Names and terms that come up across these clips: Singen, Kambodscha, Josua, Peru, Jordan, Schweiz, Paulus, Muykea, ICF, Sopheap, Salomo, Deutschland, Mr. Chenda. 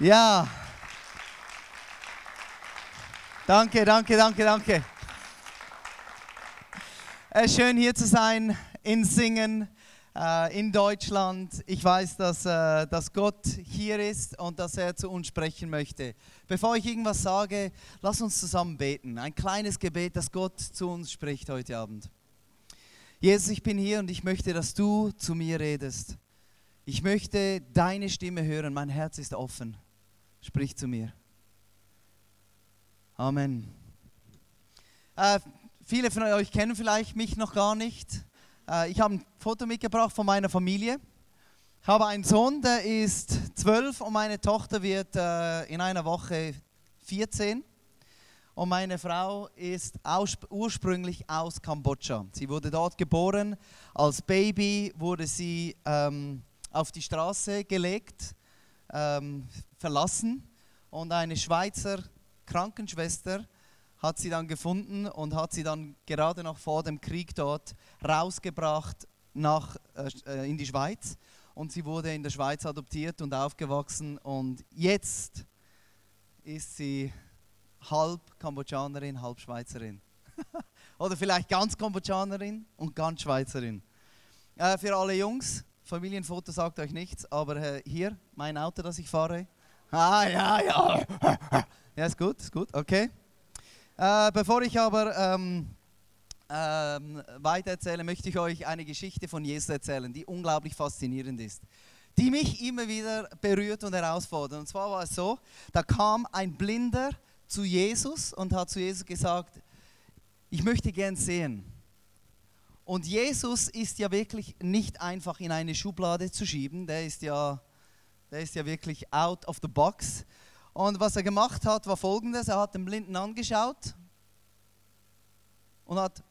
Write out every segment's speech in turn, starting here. Ja. Danke. Schön hier zu sein in Singen, in Deutschland. Ich weiß, dass Gott hier ist und dass er zu uns sprechen möchte. Bevor ich irgendwas sage, lass uns zusammen beten. Ein kleines Gebet, dass Gott zu uns spricht heute Abend. Jesus, ich bin hier und ich möchte, dass du zu mir redest. Ich möchte deine Stimme hören, mein Herz ist offen. Sprich zu mir. Amen. Viele von euch kennen vielleicht mich noch gar nicht. Ich habe ein Foto mitgebracht von meiner Familie. Ich habe einen Sohn, der ist 12 und meine Tochter wird in einer Woche 14. Und meine Frau ist ursprünglich aus Kambodscha. Sie wurde dort geboren. Als Baby wurde sie auf die Straße gelegt, verlassen. Und eine Schweizer Krankenschwester hat sie dann gefunden und hat sie dann gerade noch vor dem Krieg dort rausgebracht in die Schweiz. Und sie wurde in der Schweiz adoptiert und aufgewachsen. Und jetzt ist sie halb Kambodschanerin, halb Schweizerin. Oder vielleicht ganz Kambodschanerin und ganz Schweizerin. Für alle Jungs, Familienfoto sagt euch nichts, aber hier, mein Auto, das ich fahre. Ah, ja. Ja, ist gut, okay. Bevor ich aber weiter erzähle, möchte ich euch eine Geschichte von Jesus erzählen, die unglaublich faszinierend ist, die mich immer wieder berührt und herausfordert. Und zwar war es so, da kam ein Blinder zu Jesus und hat zu Jesus gesagt, ich möchte gern sehen. Und Jesus ist ja wirklich nicht einfach in eine Schublade zu schieben, der ist ja wirklich out of the box. Und was er gemacht hat, war Folgendes, er hat den Blinden angeschaut und hat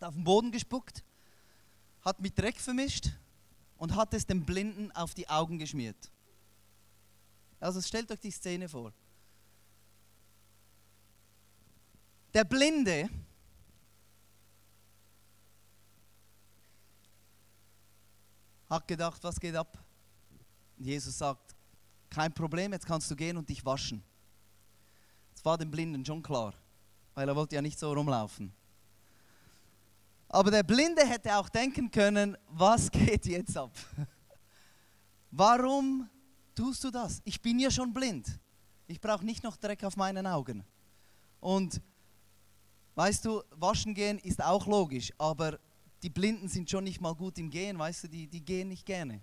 auf den Boden gespuckt, hat mit Dreck vermischt und hat es dem Blinden auf die Augen geschmiert. Also stellt euch die Szene vor. Der Blinde hat gedacht, was geht ab? Und Jesus sagt, kein Problem, jetzt kannst du gehen und dich waschen. Das war dem Blinden schon klar, weil er wollte ja nicht so rumlaufen. Aber der Blinde hätte auch denken können, was geht jetzt ab? Warum tust du das? Ich bin ja schon blind. Ich brauche nicht noch Dreck auf meinen Augen. Und weißt du, waschen gehen ist auch logisch, aber die Blinden sind schon nicht mal gut im Gehen, weißt du, die gehen nicht gerne.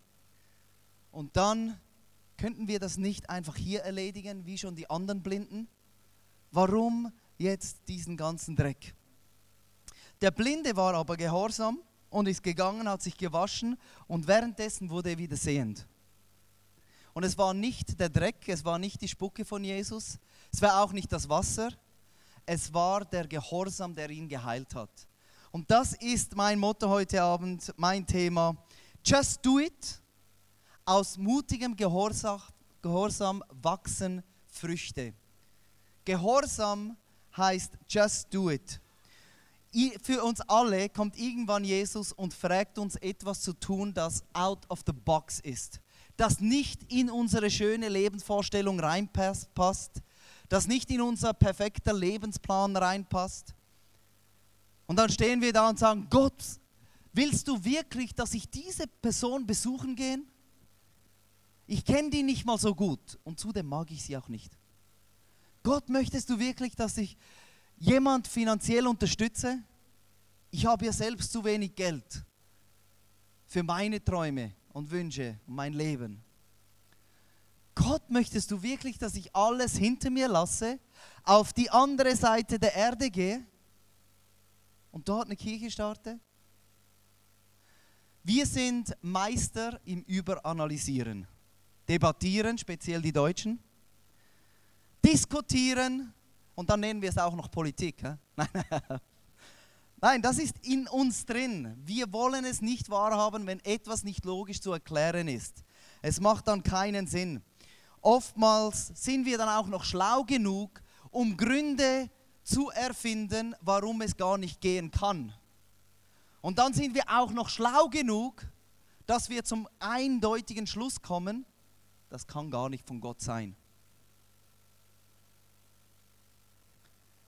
Und dann könnten wir das nicht einfach hier erledigen, wie schon die anderen Blinden? Warum jetzt diesen ganzen Dreck? Der Blinde war aber gehorsam und ist gegangen, hat sich gewaschen und währenddessen wurde er wieder sehend. Und es war nicht der Dreck, es war nicht die Spucke von Jesus, es war auch nicht das Wasser, es war der Gehorsam, der ihn geheilt hat. Und das ist mein Motto heute Abend, mein Thema. Just do it. Aus mutigem Gehorsam wachsen Früchte. Gehorsam heißt just do it. Für uns alle kommt irgendwann Jesus und fragt uns, etwas zu tun, das out of the box ist. Das nicht in unsere schöne Lebensvorstellung reinpasst, das nicht in unser perfekter Lebensplan reinpasst. Und dann stehen wir da und sagen, Gott, willst du wirklich, dass ich diese Person besuchen gehe? Ich kenne die nicht mal so gut und zudem mag ich sie auch nicht. Gott, möchtest du wirklich, dass ich jemand finanziell unterstütze? Ich habe ja selbst zu wenig Geld für meine Träume und Wünsche und mein Leben. Gott, möchtest du wirklich, dass ich alles hinter mir lasse, auf die andere Seite der Erde gehe und dort eine Kirche starte? Wir sind Meister im Überanalysieren, Debattieren, speziell die Deutschen, Diskutieren. Und dann nennen wir es auch noch Politik. Nein, das ist in uns drin. Wir wollen es nicht wahrhaben, wenn etwas nicht logisch zu erklären ist. Es macht dann keinen Sinn. Oftmals sind wir dann auch noch schlau genug, um Gründe zu erfinden, warum es gar nicht gehen kann. Und dann sind wir auch noch schlau genug, dass wir zum eindeutigen Schluss kommen, das kann gar nicht von Gott sein.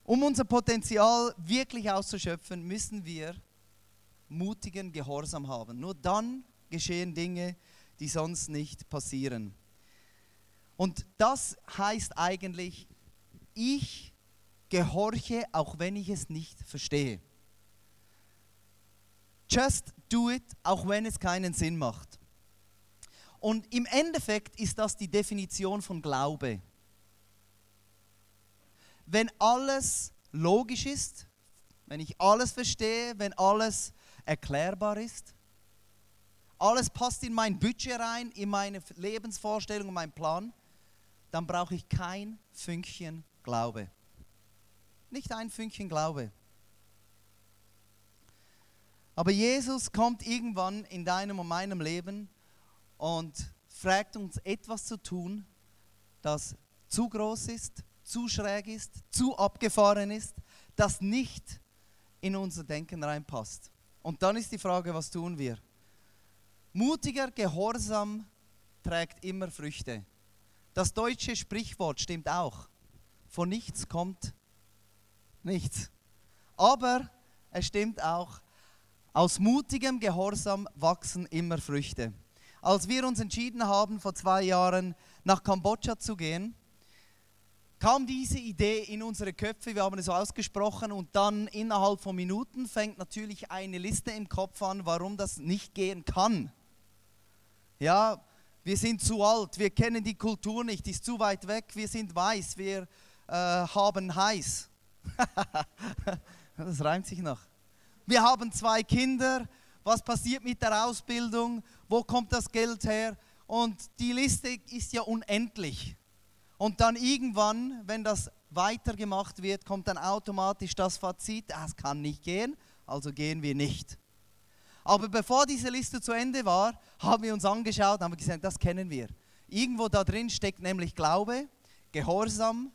Um unser Potenzial wirklich auszuschöpfen, müssen wir mutigen Gehorsam haben. Nur dann geschehen Dinge, die sonst nicht passieren. Und das heißt eigentlich, ich gehorche, auch wenn ich es nicht verstehe. Just do it, auch wenn es keinen Sinn macht. Und im Endeffekt ist das die Definition von Glaube. Wenn alles logisch ist, wenn ich alles verstehe, wenn alles erklärbar ist, alles passt in mein Budget rein, in meine Lebensvorstellung, in meinen Plan, dann brauche ich kein Fünkchen Glaube. Nicht ein Fünkchen Glaube. Aber Jesus kommt irgendwann in deinem und meinem Leben und fragt uns etwas zu tun, das zu groß ist, zu schräg ist, zu abgefahren ist, das nicht in unser Denken reinpasst. Und dann ist die Frage, was tun wir? Mutiger Gehorsam trägt immer Früchte. Das deutsche Sprichwort stimmt auch. Von nichts kommt nichts. Aber es stimmt auch, aus mutigem Gehorsam wachsen immer Früchte. Als wir uns entschieden haben, vor 2 Jahren nach Kambodscha zu gehen, kam diese Idee in unsere Köpfe, wir haben es ausgesprochen und dann innerhalb von Minuten fängt natürlich eine Liste im Kopf an, warum das nicht gehen kann. Ja, wir sind zu alt, wir kennen die Kultur nicht, die ist zu weit weg, wir sind weiß, wir haben heiß. Das reimt sich noch. Wir haben 2 Kinder, was passiert mit der Ausbildung, wo kommt das Geld her? Und die Liste ist ja unendlich. Und dann irgendwann, wenn das weitergemacht wird, kommt dann automatisch das Fazit, es kann nicht gehen, also gehen wir nicht. Aber bevor diese Liste zu Ende war, haben wir uns angeschaut und haben gesagt, das kennen wir. Irgendwo da drin steckt nämlich Glaube, Gehorsam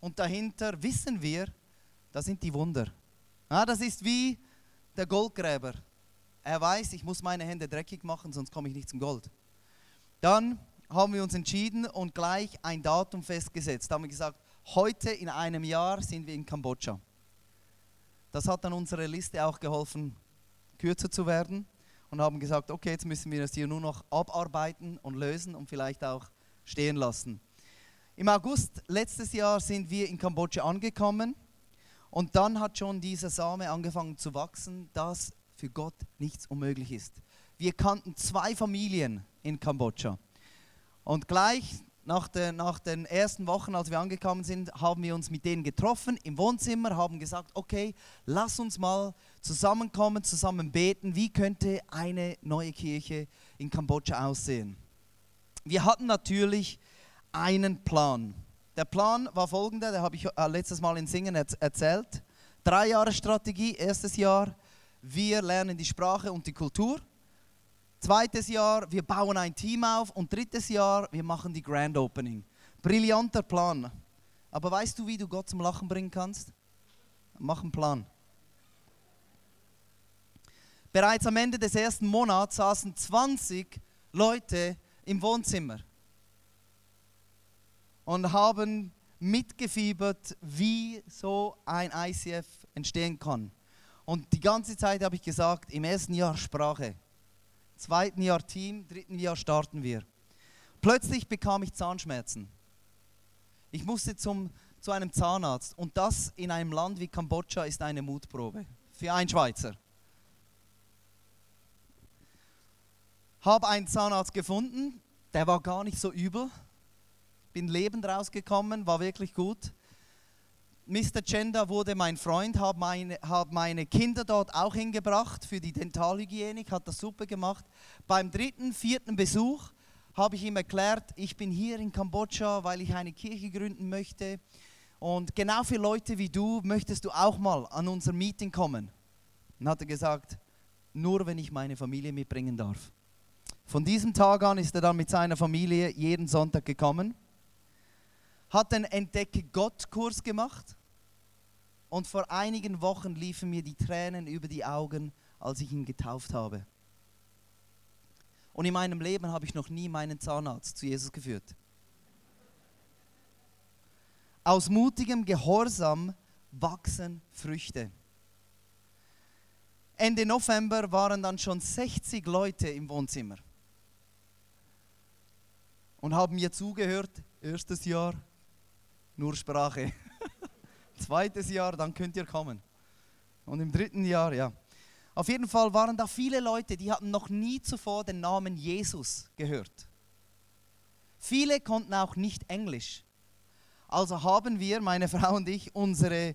und dahinter wissen wir, das sind die Wunder. Ja, das ist wie der Goldgräber. Er weiß, ich muss meine Hände dreckig machen, sonst komme ich nicht zum Gold. Dann haben wir uns entschieden und gleich ein Datum festgesetzt. Da haben wir gesagt, heute in 1 Jahr sind wir in Kambodscha. Das hat dann unsere Liste auch geholfen, kürzer zu werden und haben gesagt, okay, jetzt müssen wir das hier nur noch abarbeiten und lösen und vielleicht auch stehen lassen. Im August letztes Jahr sind wir in Kambodscha angekommen und dann hat schon dieser Same angefangen zu wachsen, dass für Gott nichts unmöglich ist. Wir kannten 2 Familien in Kambodscha. Und gleich nach den ersten Wochen, als wir angekommen sind, haben wir uns mit denen getroffen im Wohnzimmer, haben gesagt, okay, lass uns mal zusammenkommen, zusammen beten, wie könnte eine neue Kirche in Kambodscha aussehen. Wir hatten natürlich einen Plan. Der Plan war folgender, den habe ich letztes Mal in Singen erzählt. 3 Jahre Strategie, erstes Jahr, wir lernen die Sprache und die Kultur. 2. Jahr, wir bauen ein Team auf und 3. Jahr, wir machen die Grand Opening. Brillanter Plan. Aber weißt du, wie du Gott zum Lachen bringen kannst? Mach einen Plan. Bereits am Ende des ersten Monats saßen 20 Leute im Wohnzimmer und haben mitgefiebert, wie so ein ICF entstehen kann. Und die ganze Zeit habe ich gesagt, im ersten Jahr Sprache. 2. Jahr Team, 3. Jahr starten wir. Plötzlich bekam ich Zahnschmerzen. Ich musste zu einem Zahnarzt und das in einem Land wie Kambodscha ist eine Mutprobe für einen Schweizer. Habe einen Zahnarzt gefunden, der war gar nicht so übel. Bin lebend rausgekommen, war wirklich gut. Mr. Chenda wurde mein Freund, habe meine Kinder dort auch hingebracht für die Dentalhygienik, hat das super gemacht. Beim 3., 4. Besuch habe ich ihm erklärt, ich bin hier in Kambodscha, weil ich eine Kirche gründen möchte. Und genau für Leute wie du möchtest du auch mal an unser Meeting kommen. Dann hat er gesagt, nur wenn ich meine Familie mitbringen darf. Von diesem Tag an ist er dann mit seiner Familie jeden Sonntag gekommen, hat den Entdecke-Gott-Kurs gemacht. Und vor einigen Wochen liefen mir die Tränen über die Augen, als ich ihn getauft habe. Und in meinem Leben habe ich noch nie meinen Zahnarzt zu Jesus geführt. Aus mutigem Gehorsam wachsen Früchte. Ende November waren dann schon 60 Leute im Wohnzimmer und haben mir zugehört. Erstes Jahr nur Sprache, zweites Jahr, dann könnt ihr kommen und im dritten Jahr, ja. Auf jeden Fall waren da viele Leute, die hatten noch nie zuvor den Namen Jesus gehört. Viele konnten auch nicht Englisch. Also haben wir, meine Frau und ich, unsere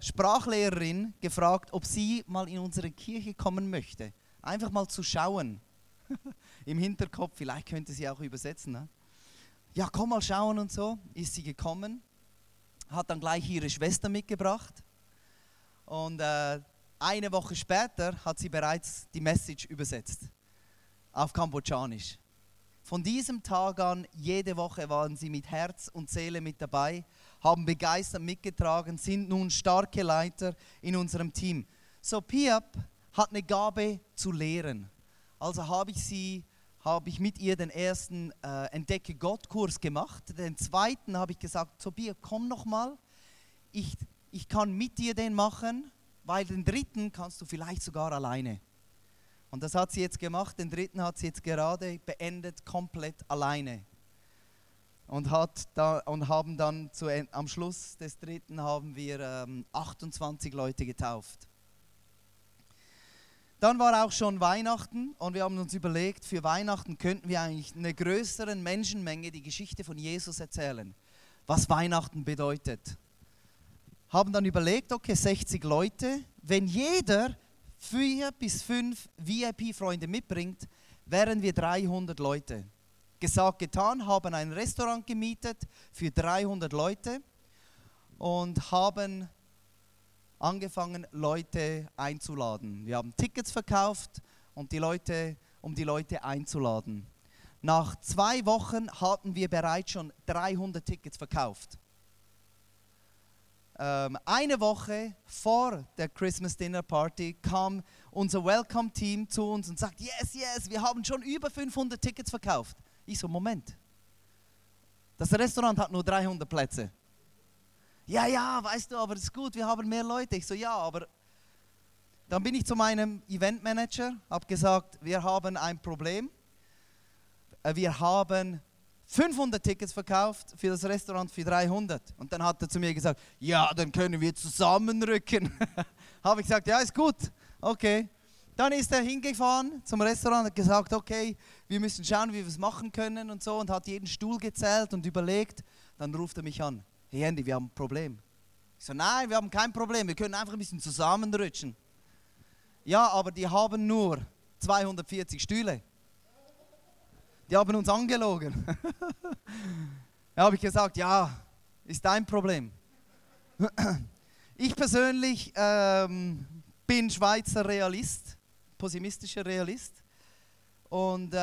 Sprachlehrerin gefragt, ob sie mal in unsere Kirche kommen möchte. Einfach mal zu schauen. Im Hinterkopf, vielleicht könnte sie auch übersetzen. Ne? Ja, komm mal schauen und so. Ist sie gekommen, hat dann gleich ihre Schwester mitgebracht. Und eine Woche später hat sie bereits die Message übersetzt. Auf Kambodschanisch. Von diesem Tag an, jede Woche waren sie mit Herz und Seele mit dabei, haben begeistert mitgetragen, sind nun starke Leiter in unserem Team. Sopheap hat eine Gabe zu lehren. Also habe ich mit ihr den ersten Entdecke-Gott-Kurs gemacht. Den zweiten habe ich gesagt, Sopheap, komm nochmal, ich kann mit dir den machen, weil den dritten kannst du vielleicht sogar alleine. Und das hat sie jetzt gemacht, den dritten hat sie jetzt gerade beendet, komplett alleine. Und haben dann am Schluss des dritten haben wir 28 Leute getauft. Dann war auch schon Weihnachten und wir haben uns überlegt, für Weihnachten könnten wir eigentlich einer größeren Menschenmenge die Geschichte von Jesus erzählen, was Weihnachten bedeutet. Haben dann überlegt, okay, 60 Leute, wenn jeder 4 bis 5 VIP-Freunde mitbringt, wären wir 300 Leute. Gesagt, getan, haben ein Restaurant gemietet für 300 Leute und haben angefangen, Leute einzuladen. Wir haben Tickets verkauft, um die Leute einzuladen. Nach 2 Wochen hatten wir bereits schon 300 Tickets verkauft. Eine Woche vor der Christmas Dinner Party kam unser Welcome Team zu uns und sagt, yes, wir haben schon über 500 Tickets verkauft. Ich so, Moment, das Restaurant hat nur 300 Plätze. Ja, weißt du, aber es ist gut, wir haben mehr Leute. Ich so, ja, aber dann bin ich zu meinem Eventmanager, habe gesagt, wir haben ein Problem. Wir haben 500 Tickets verkauft für das Restaurant für 300. Und dann hat er zu mir gesagt, ja, dann können wir zusammenrücken. Habe ich gesagt, ja, ist gut. Okay. Dann ist er hingefahren zum Restaurant und hat gesagt, okay, wir müssen schauen, wie wir es machen können und so. Und hat jeden Stuhl gezählt und überlegt. Dann ruft er mich an. Hey Andy, wir haben ein Problem. Ich so, nein, wir haben kein Problem. Wir können einfach ein bisschen zusammenrutschen. Ja, aber die haben nur 240 Stühle. Die haben uns angelogen. Da habe ich gesagt, ja, ist dein Problem. Ich persönlich bin Schweizer Realist, pessimistischer Realist. Und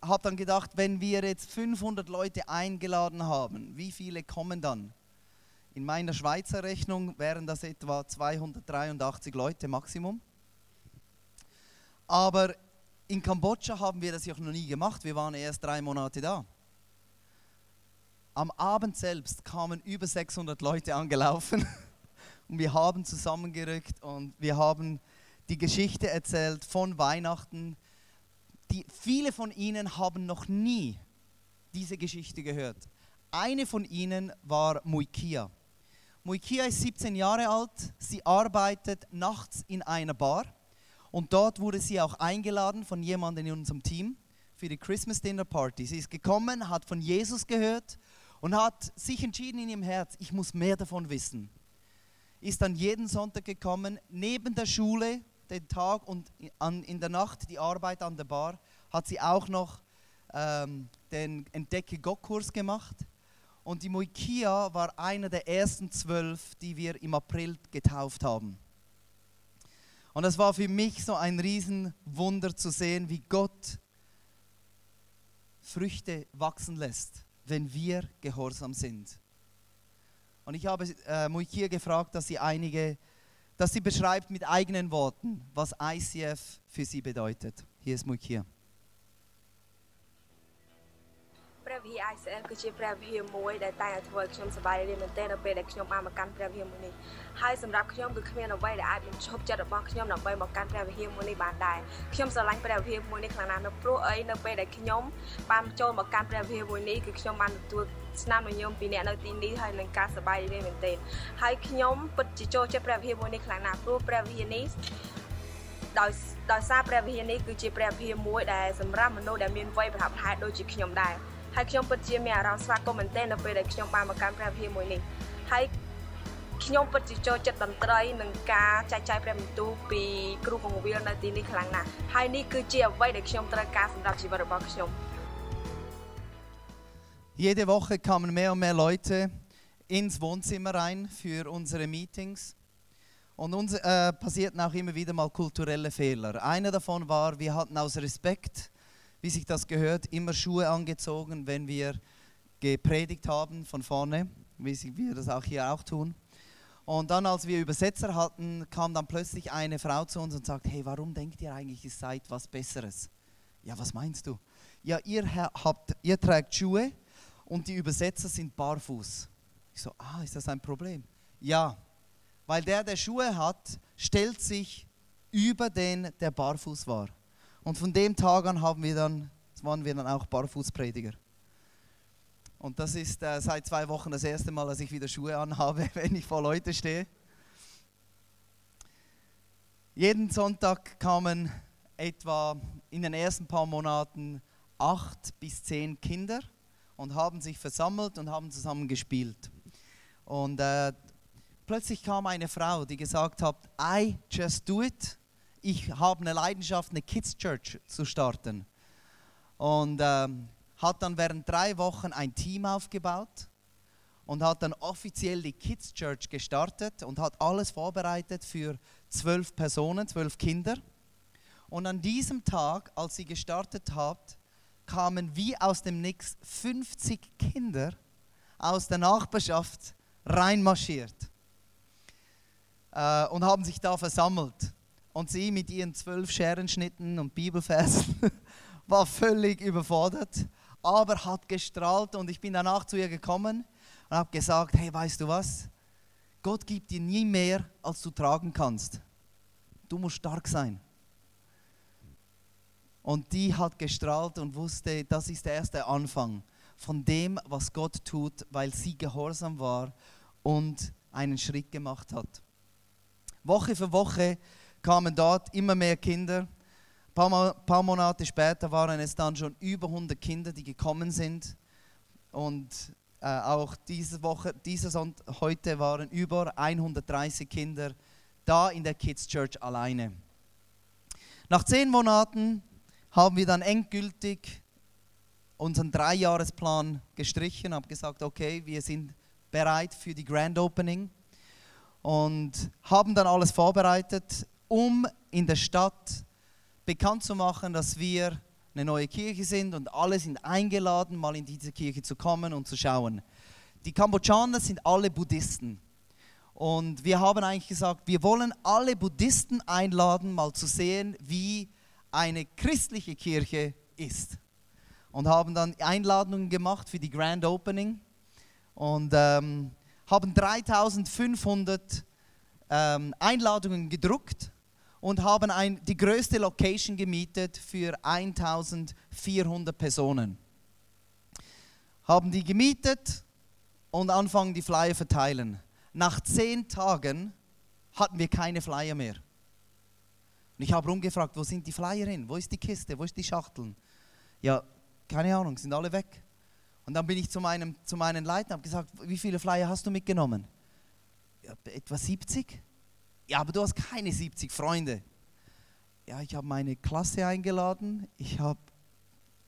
habe dann gedacht, wenn wir jetzt 500 Leute eingeladen haben, wie viele kommen dann? In meiner Schweizer Rechnung wären das etwa 283 Leute Maximum. Aber in Kambodscha haben wir das ja noch nie gemacht, wir waren erst 3 Monate da. Am Abend selbst kamen über 600 Leute angelaufen und wir haben zusammengerückt und wir haben die Geschichte erzählt von Weihnachten. Viele von ihnen haben noch nie diese Geschichte gehört. Eine von ihnen war Muykea. Muykea ist 17 Jahre alt, sie arbeitet nachts in einer Bar. Und dort wurde sie auch eingeladen von jemandem in unserem Team für die Christmas Dinner Party. Sie ist gekommen, hat von Jesus gehört und hat sich entschieden in ihrem Herz, ich muss mehr davon wissen. Ist dann jeden Sonntag gekommen, neben der Schule, den Tag und in der Nacht die Arbeit an der Bar, hat sie auch noch den Entdecke-Gott-Kurs gemacht. Und die Muykea war einer der ersten 12, die wir im April getauft haben. Und das war für mich so ein Riesenwunder zu sehen, wie Gott Früchte wachsen lässt, wenn wir gehorsam sind. Und ich habe Muykea gefragt, dass sie einige das sie beschreibt mit eigenen Worten, was ICF für sie bedeutet. Hier ist Muykea. Jede Woche kamen mehr und mehr Leute ins Wohnzimmer rein für unsere Meetings. Und uns passierten auch immer wieder mal kulturelle Fehler. Einer davon war, wir hatten aus Respekt, wie sich das gehört, immer Schuhe angezogen, wenn wir gepredigt haben von vorne, wie wir das auch hier auch tun. Und dann, als wir Übersetzer hatten, kam dann plötzlich eine Frau zu uns und sagte, hey, warum denkt ihr eigentlich, ihr seid was Besseres? Ja, was meinst du? Ja, ihr tragt Schuhe und die Übersetzer sind barfuß. Ich so, ist das ein Problem? Ja, weil der Schuhe hat, stellt sich über den, der barfuß war. Und von dem Tag an waren wir dann auch Barfußprediger. Und das ist seit 2 Wochen das erste Mal, dass ich wieder Schuhe anhabe, wenn ich vor Leuten stehe. Jeden Sonntag kamen etwa in den ersten paar Monaten 8 bis 10 Kinder und haben sich versammelt und haben zusammen gespielt. Und plötzlich kam eine Frau, die gesagt hat, I just do it. Ich habe eine Leidenschaft, eine Kids Church zu starten. Und hat dann während 3 Wochen ein Team aufgebaut und hat dann offiziell die Kids Church gestartet und hat alles vorbereitet für 12 Personen, 12 Kinder. Und an diesem Tag, als sie gestartet hat, kamen wie aus dem Nix 50 Kinder aus der Nachbarschaft reinmarschiert und haben sich da versammelt. Und sie mit ihren 12 Scherenschnitten und Bibelversen war völlig überfordert, aber hat gestrahlt. Und ich bin danach zu ihr gekommen und habe gesagt, hey, weißt du was? Gott gibt dir nie mehr, als du tragen kannst. Du musst stark sein. Und die hat gestrahlt und wusste, das ist der erste Anfang von dem, was Gott tut, weil sie gehorsam war und einen Schritt gemacht hat. Woche für Woche kamen dort immer mehr Kinder. Ein paar Monate später waren es dann schon über 100 Kinder, die gekommen sind. Und auch diese Woche, heute waren über 130 Kinder da in der Kids Church alleine. Nach 10 Monaten haben wir dann endgültig unseren 3-Jahresplan gestrichen, haben gesagt, okay, wir sind bereit für die Grand Opening und haben dann alles vorbereitet, um in der Stadt bekannt zu machen, dass wir eine neue Kirche sind und alle sind eingeladen, mal in diese Kirche zu kommen und zu schauen. Die Kambodschaner sind alle Buddhisten und wir haben eigentlich gesagt, wir wollen alle Buddhisten einladen, mal zu sehen, wie eine christliche Kirche ist. Und haben dann Einladungen gemacht für die Grand Opening und haben 3500 Einladungen gedruckt und haben die größte Location gemietet für 1400 Personen. Haben die gemietet und anfangen die Flyer verteilen. Nach 10 Tagen hatten wir keine Flyer mehr. Und ich habe rumgefragt, wo sind die Flyer hin? Wo ist die Kiste? Wo ist die Schachteln? Ja, keine Ahnung, sind alle weg. Und dann bin ich zu meinen Leuten und habe gesagt, wie viele Flyer hast du mitgenommen? Ja, etwa 70. Ja, aber du hast keine 70 Freunde. Ja, ich habe meine Klasse eingeladen, ich habe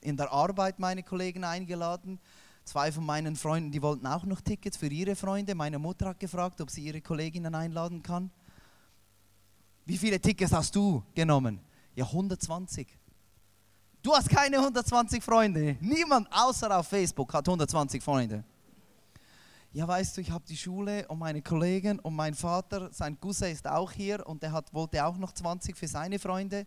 in der Arbeit meine Kollegen eingeladen. 2 von meinen Freunden, die wollten auch noch Tickets für ihre Freunde. Meine Mutter hat gefragt, ob sie ihre Kolleginnen einladen kann. Wie viele Tickets hast du genommen? Ja, 120. Du hast keine 120 Freunde. Niemand außer auf Facebook hat 120 Freunde. ja weißt du, ich habe die Schule und meine Kollegen und mein Vater, sein Cousin ist auch hier und der wollte auch noch 20 für seine Freunde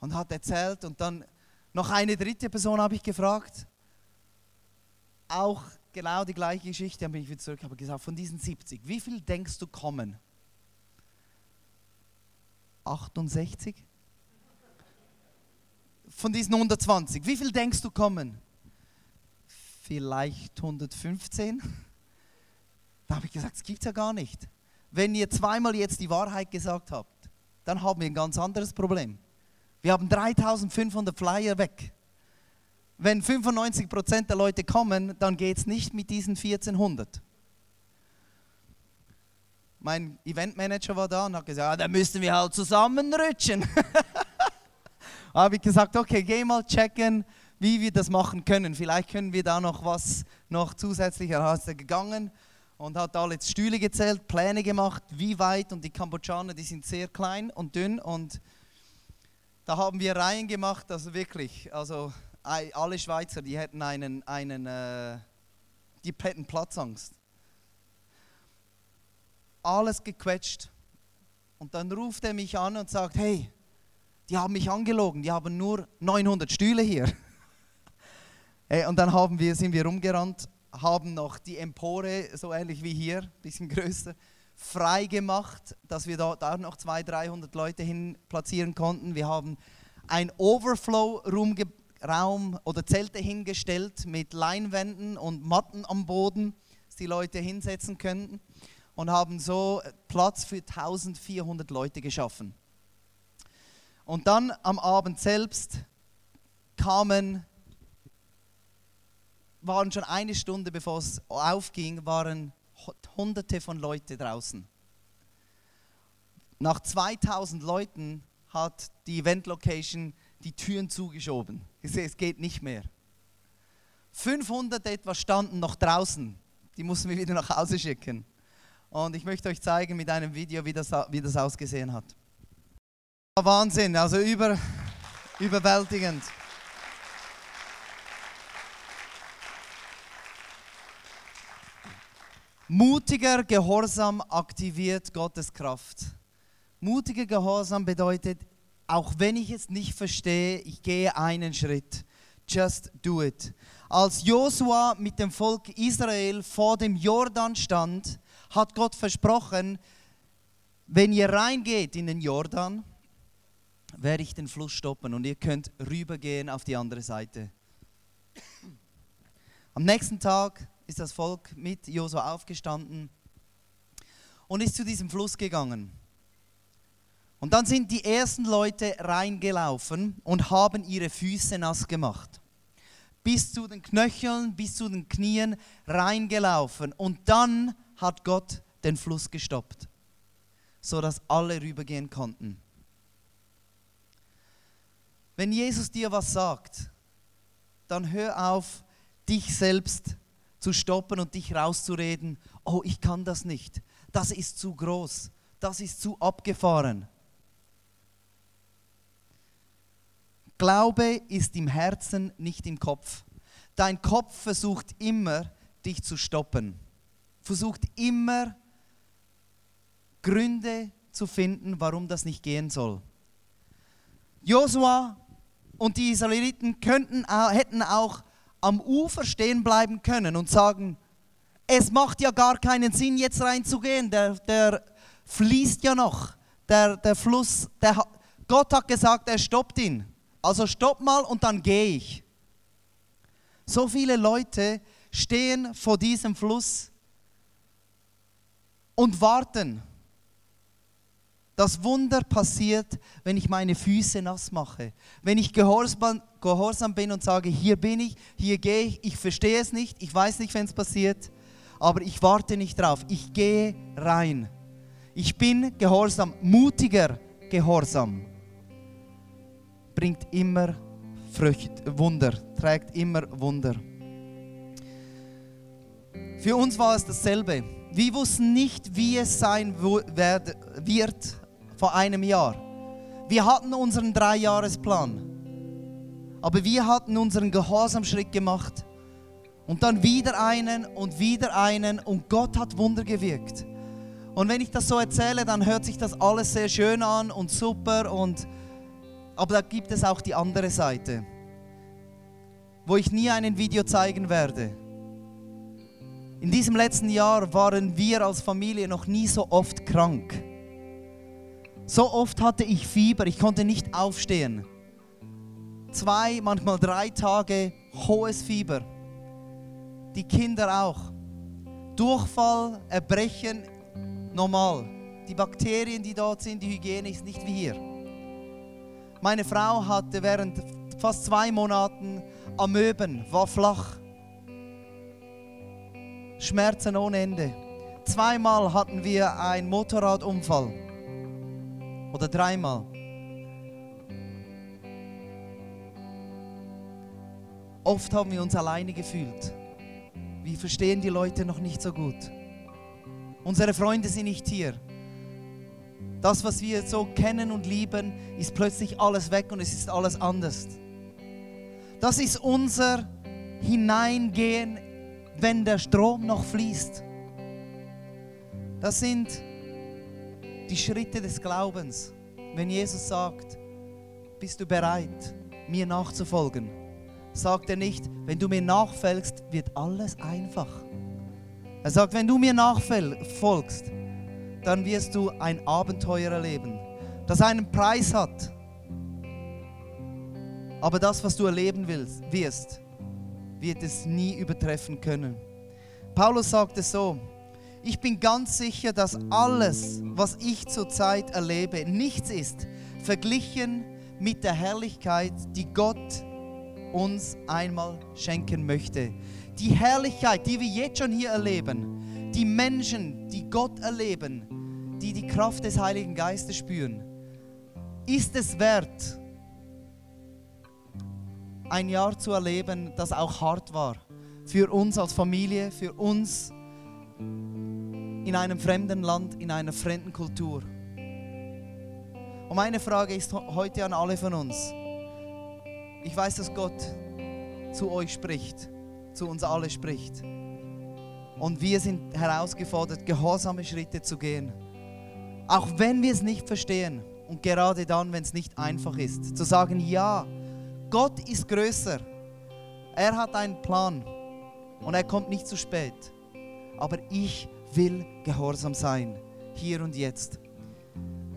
und hat erzählt. Und dann noch eine dritte Person habe ich gefragt, auch genau die gleiche Geschichte, dann bin ich wieder zurück, habe gesagt, von diesen 70, wie viel denkst du kommen? 68? Von diesen 120, wie viel denkst du kommen? Vielleicht 115? Da habe ich gesagt, das gibt es ja gar nicht. Wenn ihr zweimal jetzt die Wahrheit gesagt habt, dann haben wir ein ganz anderes Problem. Wir haben 3500 Flyer weg. Wenn 95% der Leute kommen, dann geht es nicht mit diesen 1400. Mein Eventmanager war da und hat gesagt, ja, dann müssen wir halt zusammenrutschen. Da habe ich gesagt, okay, geh mal checken, wie wir das machen können. Vielleicht können wir da noch was noch zusätzlich. Er ist gegangen und hat alle Stühle gezählt, Pläne gemacht, wie weit. Und die Kambodschaner, die sind sehr klein und dünn. Und da haben wir Reihen gemacht, also wirklich, also alle Schweizer, die hätten die hätten Platzangst. Alles gequetscht. Und dann ruft er mich an und sagt, hey, die haben mich angelogen, die haben nur 900 Stühle hier. Und dann sind wir rumgerannt, haben noch die Empore, so ähnlich wie hier, ein bisschen größer, frei gemacht, dass wir da noch 200-300 Leute hin platzieren konnten. Wir haben ein Overflow-Raum oder Zelte hingestellt mit Leinwänden und Matten am Boden, dass die Leute hinsetzen könnten, und haben so Platz für 1400 Leute geschaffen. Und dann am Abend selbst waren schon eine Stunde bevor es aufging, waren Hunderte von Leuten draußen. Nach 2000 Leuten hat die Event-Location die Türen zugeschoben. Es geht nicht mehr. 500 etwa standen noch draußen. Die mussten wir wieder nach Hause schicken. Und ich möchte euch zeigen mit einem Video, wie das ausgesehen hat. Wahnsinn, also überwältigend. Mutiger Gehorsam aktiviert Gottes Kraft. Mutiger Gehorsam bedeutet, auch wenn ich es nicht verstehe, ich gehe einen Schritt. Just do it. Als Josua mit dem Volk Israel vor dem Jordan stand, hat Gott versprochen, wenn ihr reingeht in den Jordan, werde ich den Fluss stoppen und ihr könnt rübergehen auf die andere Seite. Am nächsten Tag ist das Volk mit Josua aufgestanden und ist zu diesem Fluss gegangen. Und dann sind die ersten Leute reingelaufen und haben ihre Füße nass gemacht. Bis zu den Knöcheln, bis zu den Knien reingelaufen. Und dann hat Gott den Fluss gestoppt, sodass alle rübergehen konnten. Wenn Jesus dir was sagt, dann hör auf, dich selbst zu stoppen und dich rauszureden. Oh, ich kann das nicht. Das ist zu groß. Das ist zu abgefahren. Glaube ist im Herzen, nicht im Kopf. Dein Kopf versucht immer, dich zu stoppen. Versucht immer, Gründe zu finden, warum das nicht gehen soll. Josua und die Israeliten hätten auch am Ufer stehen bleiben können und sagen, es macht ja gar keinen Sinn, jetzt reinzugehen, der fließt ja noch, der Fluss, Gott hat gesagt, er stoppt ihn, also stopp mal und dann gehe ich. So viele Leute stehen vor diesem Fluss und warten. Das Wunder passiert, wenn ich meine Füße nass mache. Wenn ich gehorsam bin und sage, hier bin ich, hier gehe ich, ich verstehe es nicht, ich weiß nicht, wenn es passiert, aber ich warte nicht drauf, ich gehe rein. Ich bin gehorsam, mutiger Gehorsam. Bringt immer Wunder, trägt immer Wunder. Für uns war es dasselbe. Wir wussten nicht, wie es sein wird, vor einem Jahr. Wir hatten unseren 3-Jahres-Plan. Aber wir hatten unseren Gehorsamschritt gemacht Und dann wieder einen und Gott hat Wunder gewirkt. Und wenn ich das so erzähle, dann hört sich das alles sehr schön an und super. Aber da gibt es auch die andere Seite, wo ich nie ein Video zeigen werde. In diesem letzten Jahr waren wir als Familie noch nie so oft krank. So oft hatte ich Fieber, ich konnte nicht aufstehen. 2, manchmal 3 Tage hohes Fieber. Die Kinder auch. Durchfall, Erbrechen, normal. Die Bakterien, die dort sind, die Hygiene ist nicht wie hier. Meine Frau hatte während fast 2 Monaten Amöben, war flach. Schmerzen ohne Ende. 2-mal hatten wir einen Motorradunfall. Oder 3-mal. Oft haben wir uns alleine gefühlt. Wir verstehen die Leute noch nicht so gut. Unsere Freunde sind nicht hier. Das, was wir so kennen und lieben, ist plötzlich alles weg und es ist alles anders. Das ist unser Hineingehen, wenn der Strom noch fließt. Das sind die Schritte des Glaubens. Wenn Jesus sagt, bist du bereit, mir nachzufolgen? Sagt er nicht, wenn du mir nachfolgst, wird alles einfach. Er sagt, wenn du mir nachfolgst, dann wirst du ein Abenteuer erleben, das einen Preis hat. Aber das, was du erleben wirst, wird es nie übertreffen können. Paulus sagt es so: Ich bin ganz sicher, dass alles, was ich zurzeit erlebe, nichts ist, verglichen mit der Herrlichkeit, die Gott uns einmal schenken möchte. Die Herrlichkeit, die wir jetzt schon hier erleben, die Menschen, die Gott erleben, die die Kraft des Heiligen Geistes spüren, ist es wert, ein Jahr zu erleben, das auch hart war. Für uns als Familie, für uns in einem fremden Land, in einer fremden Kultur. Und meine Frage ist heute an alle von uns. Ich weiß, dass Gott zu euch spricht, zu uns alle spricht. Und wir sind herausgefordert, gehorsame Schritte zu gehen. Auch wenn wir es nicht verstehen und gerade dann, wenn es nicht einfach ist, zu sagen, ja, Gott ist größer. Er hat einen Plan und er kommt nicht zu spät. Aber ich will gehorsam sein, hier und jetzt.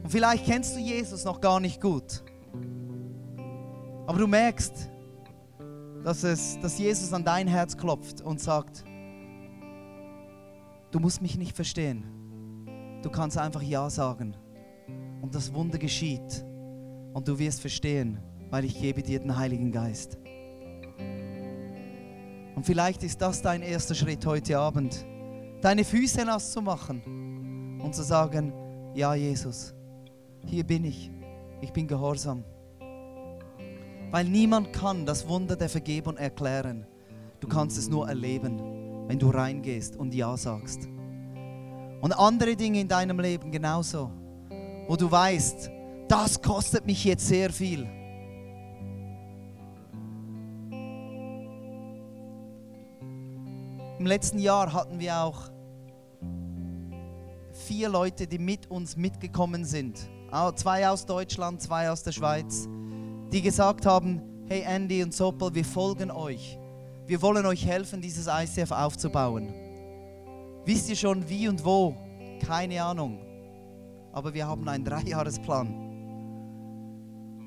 Und vielleicht kennst du Jesus noch gar nicht gut. Aber du merkst, dass Jesus an dein Herz klopft und sagt, du musst mich nicht verstehen. Du kannst einfach Ja sagen. Und das Wunder geschieht. Und du wirst verstehen, weil ich gebe dir den Heiligen Geist. Und vielleicht ist das dein erster Schritt heute Abend, deine Füße nass zu machen und zu sagen, ja Jesus, hier bin ich bin gehorsam. Weil niemand kann das Wunder der Vergebung erklären. Du kannst es nur erleben, wenn du reingehst und Ja sagst. Und andere Dinge in deinem Leben genauso, wo du weißt, das kostet mich jetzt sehr viel. Im letzten Jahr hatten wir auch 4 Leute, die mit uns mitgekommen sind. 2 aus Deutschland, 2 aus der Schweiz, die gesagt haben, hey Andy und Sopel, wir folgen euch. Wir wollen euch helfen, dieses ICF aufzubauen. Wisst ihr schon, wie und wo? Keine Ahnung. Aber wir haben einen 3-Jahres-Plan.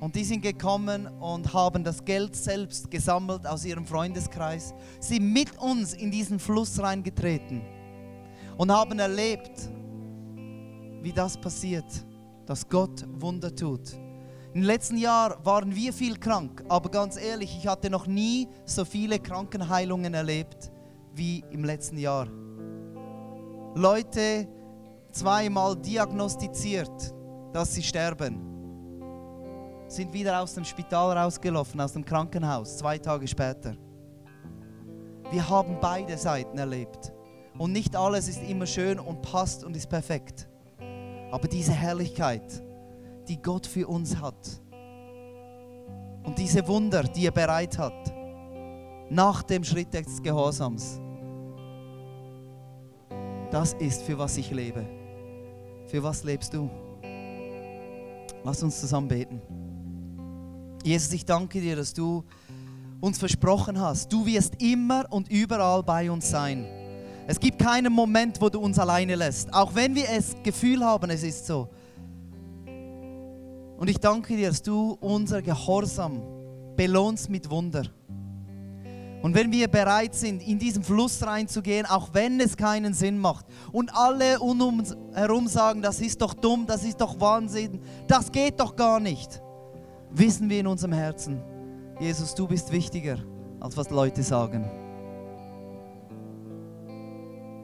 Und die sind gekommen und haben das Geld selbst gesammelt aus ihrem Freundeskreis, sind mit uns in diesen Fluss reingetreten und haben erlebt, wie das passiert, dass Gott Wunder tut. Im letzten Jahr waren wir viel krank, aber ganz ehrlich, ich hatte noch nie so viele Krankenheilungen erlebt wie im letzten Jahr. Leute 2-mal diagnostiziert, dass sie sterben, sind wieder aus dem Spital rausgelaufen, aus dem Krankenhaus, 2 Tage später. Wir haben beide Seiten erlebt. Und nicht alles ist immer schön und passt und ist perfekt. Aber diese Herrlichkeit, die Gott für uns hat und diese Wunder, die er bereit hat, nach dem Schritt des Gehorsams. Das ist, für was ich lebe. Für was lebst du? Lass uns zusammen beten. Jesus, ich danke dir, dass du uns versprochen hast, du wirst immer und überall bei uns sein. Es gibt keinen Moment, wo du uns alleine lässt, auch wenn wir das Gefühl haben, es ist so. Und ich danke dir, dass du unser Gehorsam belohnst mit Wunder. Und wenn wir bereit sind, in diesen Fluss reinzugehen, auch wenn es keinen Sinn macht und alle um uns herum sagen, das ist doch dumm, das ist doch Wahnsinn, das geht doch gar nicht, wissen wir in unserem Herzen, Jesus, du bist wichtiger, als was Leute sagen.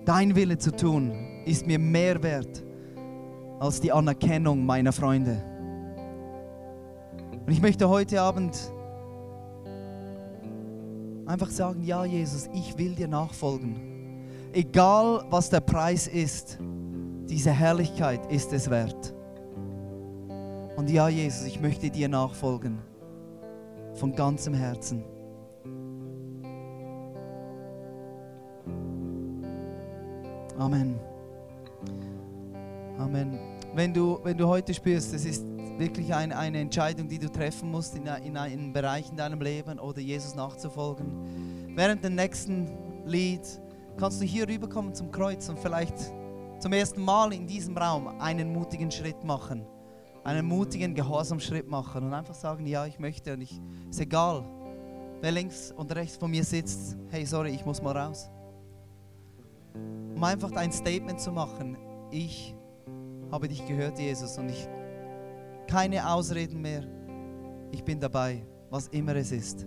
Dein Wille zu tun, ist mir mehr wert, als die Anerkennung meiner Freunde. Und ich möchte heute Abend einfach sagen, ja Jesus, ich will dir nachfolgen. Egal was der Preis ist, diese Herrlichkeit ist es wert. Und ja Jesus, ich möchte dir nachfolgen. Von ganzem Herzen. Amen. Amen. Wenn du heute spürst, es ist wirklich eine Entscheidung, die du treffen musst in einem Bereich in deinem Leben oder Jesus nachzufolgen. Während dem nächsten Lied kannst du hier rüberkommen zum Kreuz und vielleicht zum ersten Mal in diesem Raum einen mutigen Schritt machen, einen mutigen Gehorsamschritt machen und einfach sagen, ja, ich möchte und ist egal, wer links und rechts von mir sitzt, hey, sorry, ich muss mal raus. Um einfach ein Statement zu machen, ich habe dich gehört, Jesus, und keine Ausreden mehr. Ich bin dabei, was immer es ist.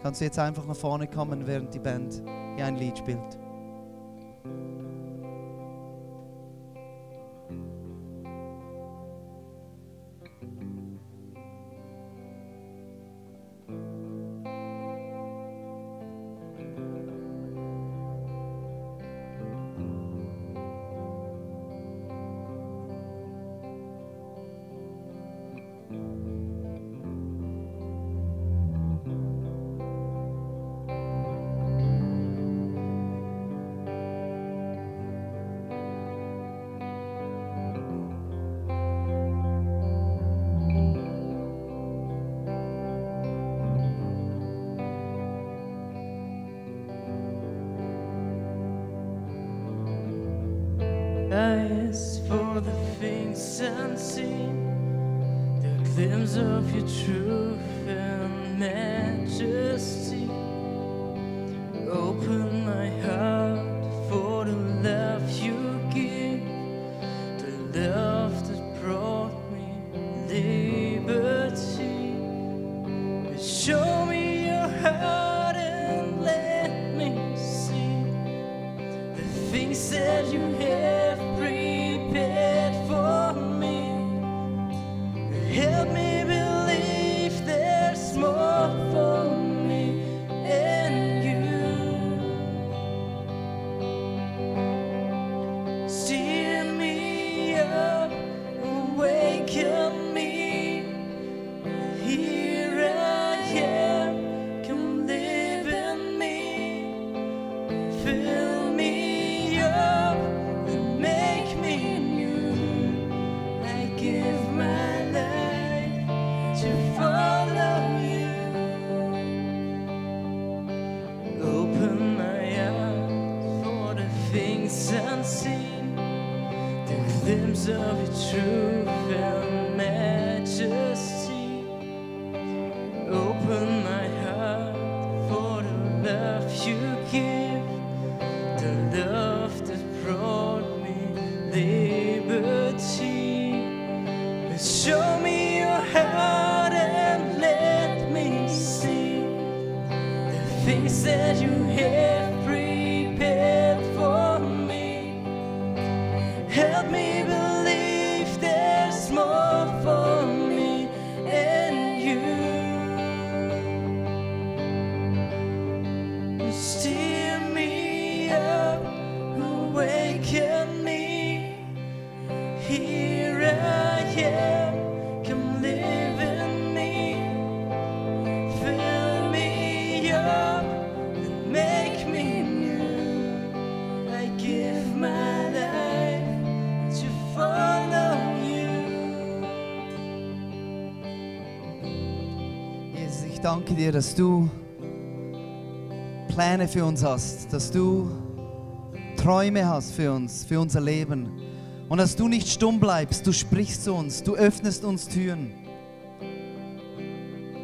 Kannst du jetzt einfach nach vorne kommen, während die Band hier ein Lied spielt. Live in me, fill me up. ich danke dir, dass du Pläne für uns hast, dass du Träume hast für uns, für unser Leben. Und dass du nicht stumm bleibst, du sprichst zu uns, du öffnest uns Türen.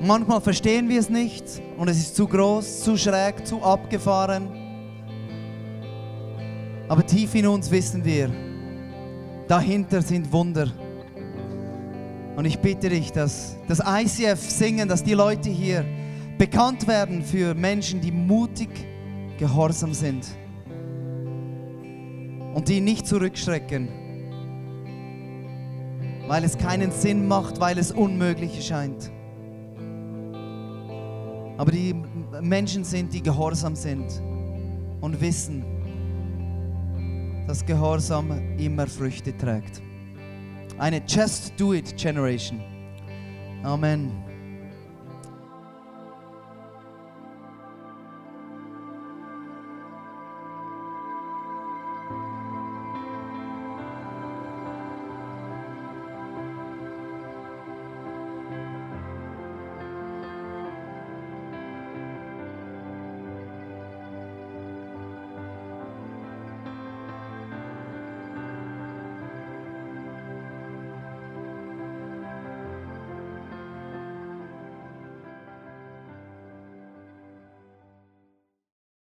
Und manchmal verstehen wir es nicht und es ist zu groß, zu schräg, zu abgefahren. Aber tief in uns wissen wir, dahinter sind Wunder. Und ich bitte dich, dass das ICF Singen, dass die Leute hier bekannt werden für Menschen, die mutig gehorsam sind und die nicht zurückschrecken, weil es keinen Sinn macht, weil es unmöglich scheint. Aber die Menschen sind, die gehorsam sind und wissen, dass Gehorsam immer Früchte trägt. Eine Just-Do-It-Generation. Amen.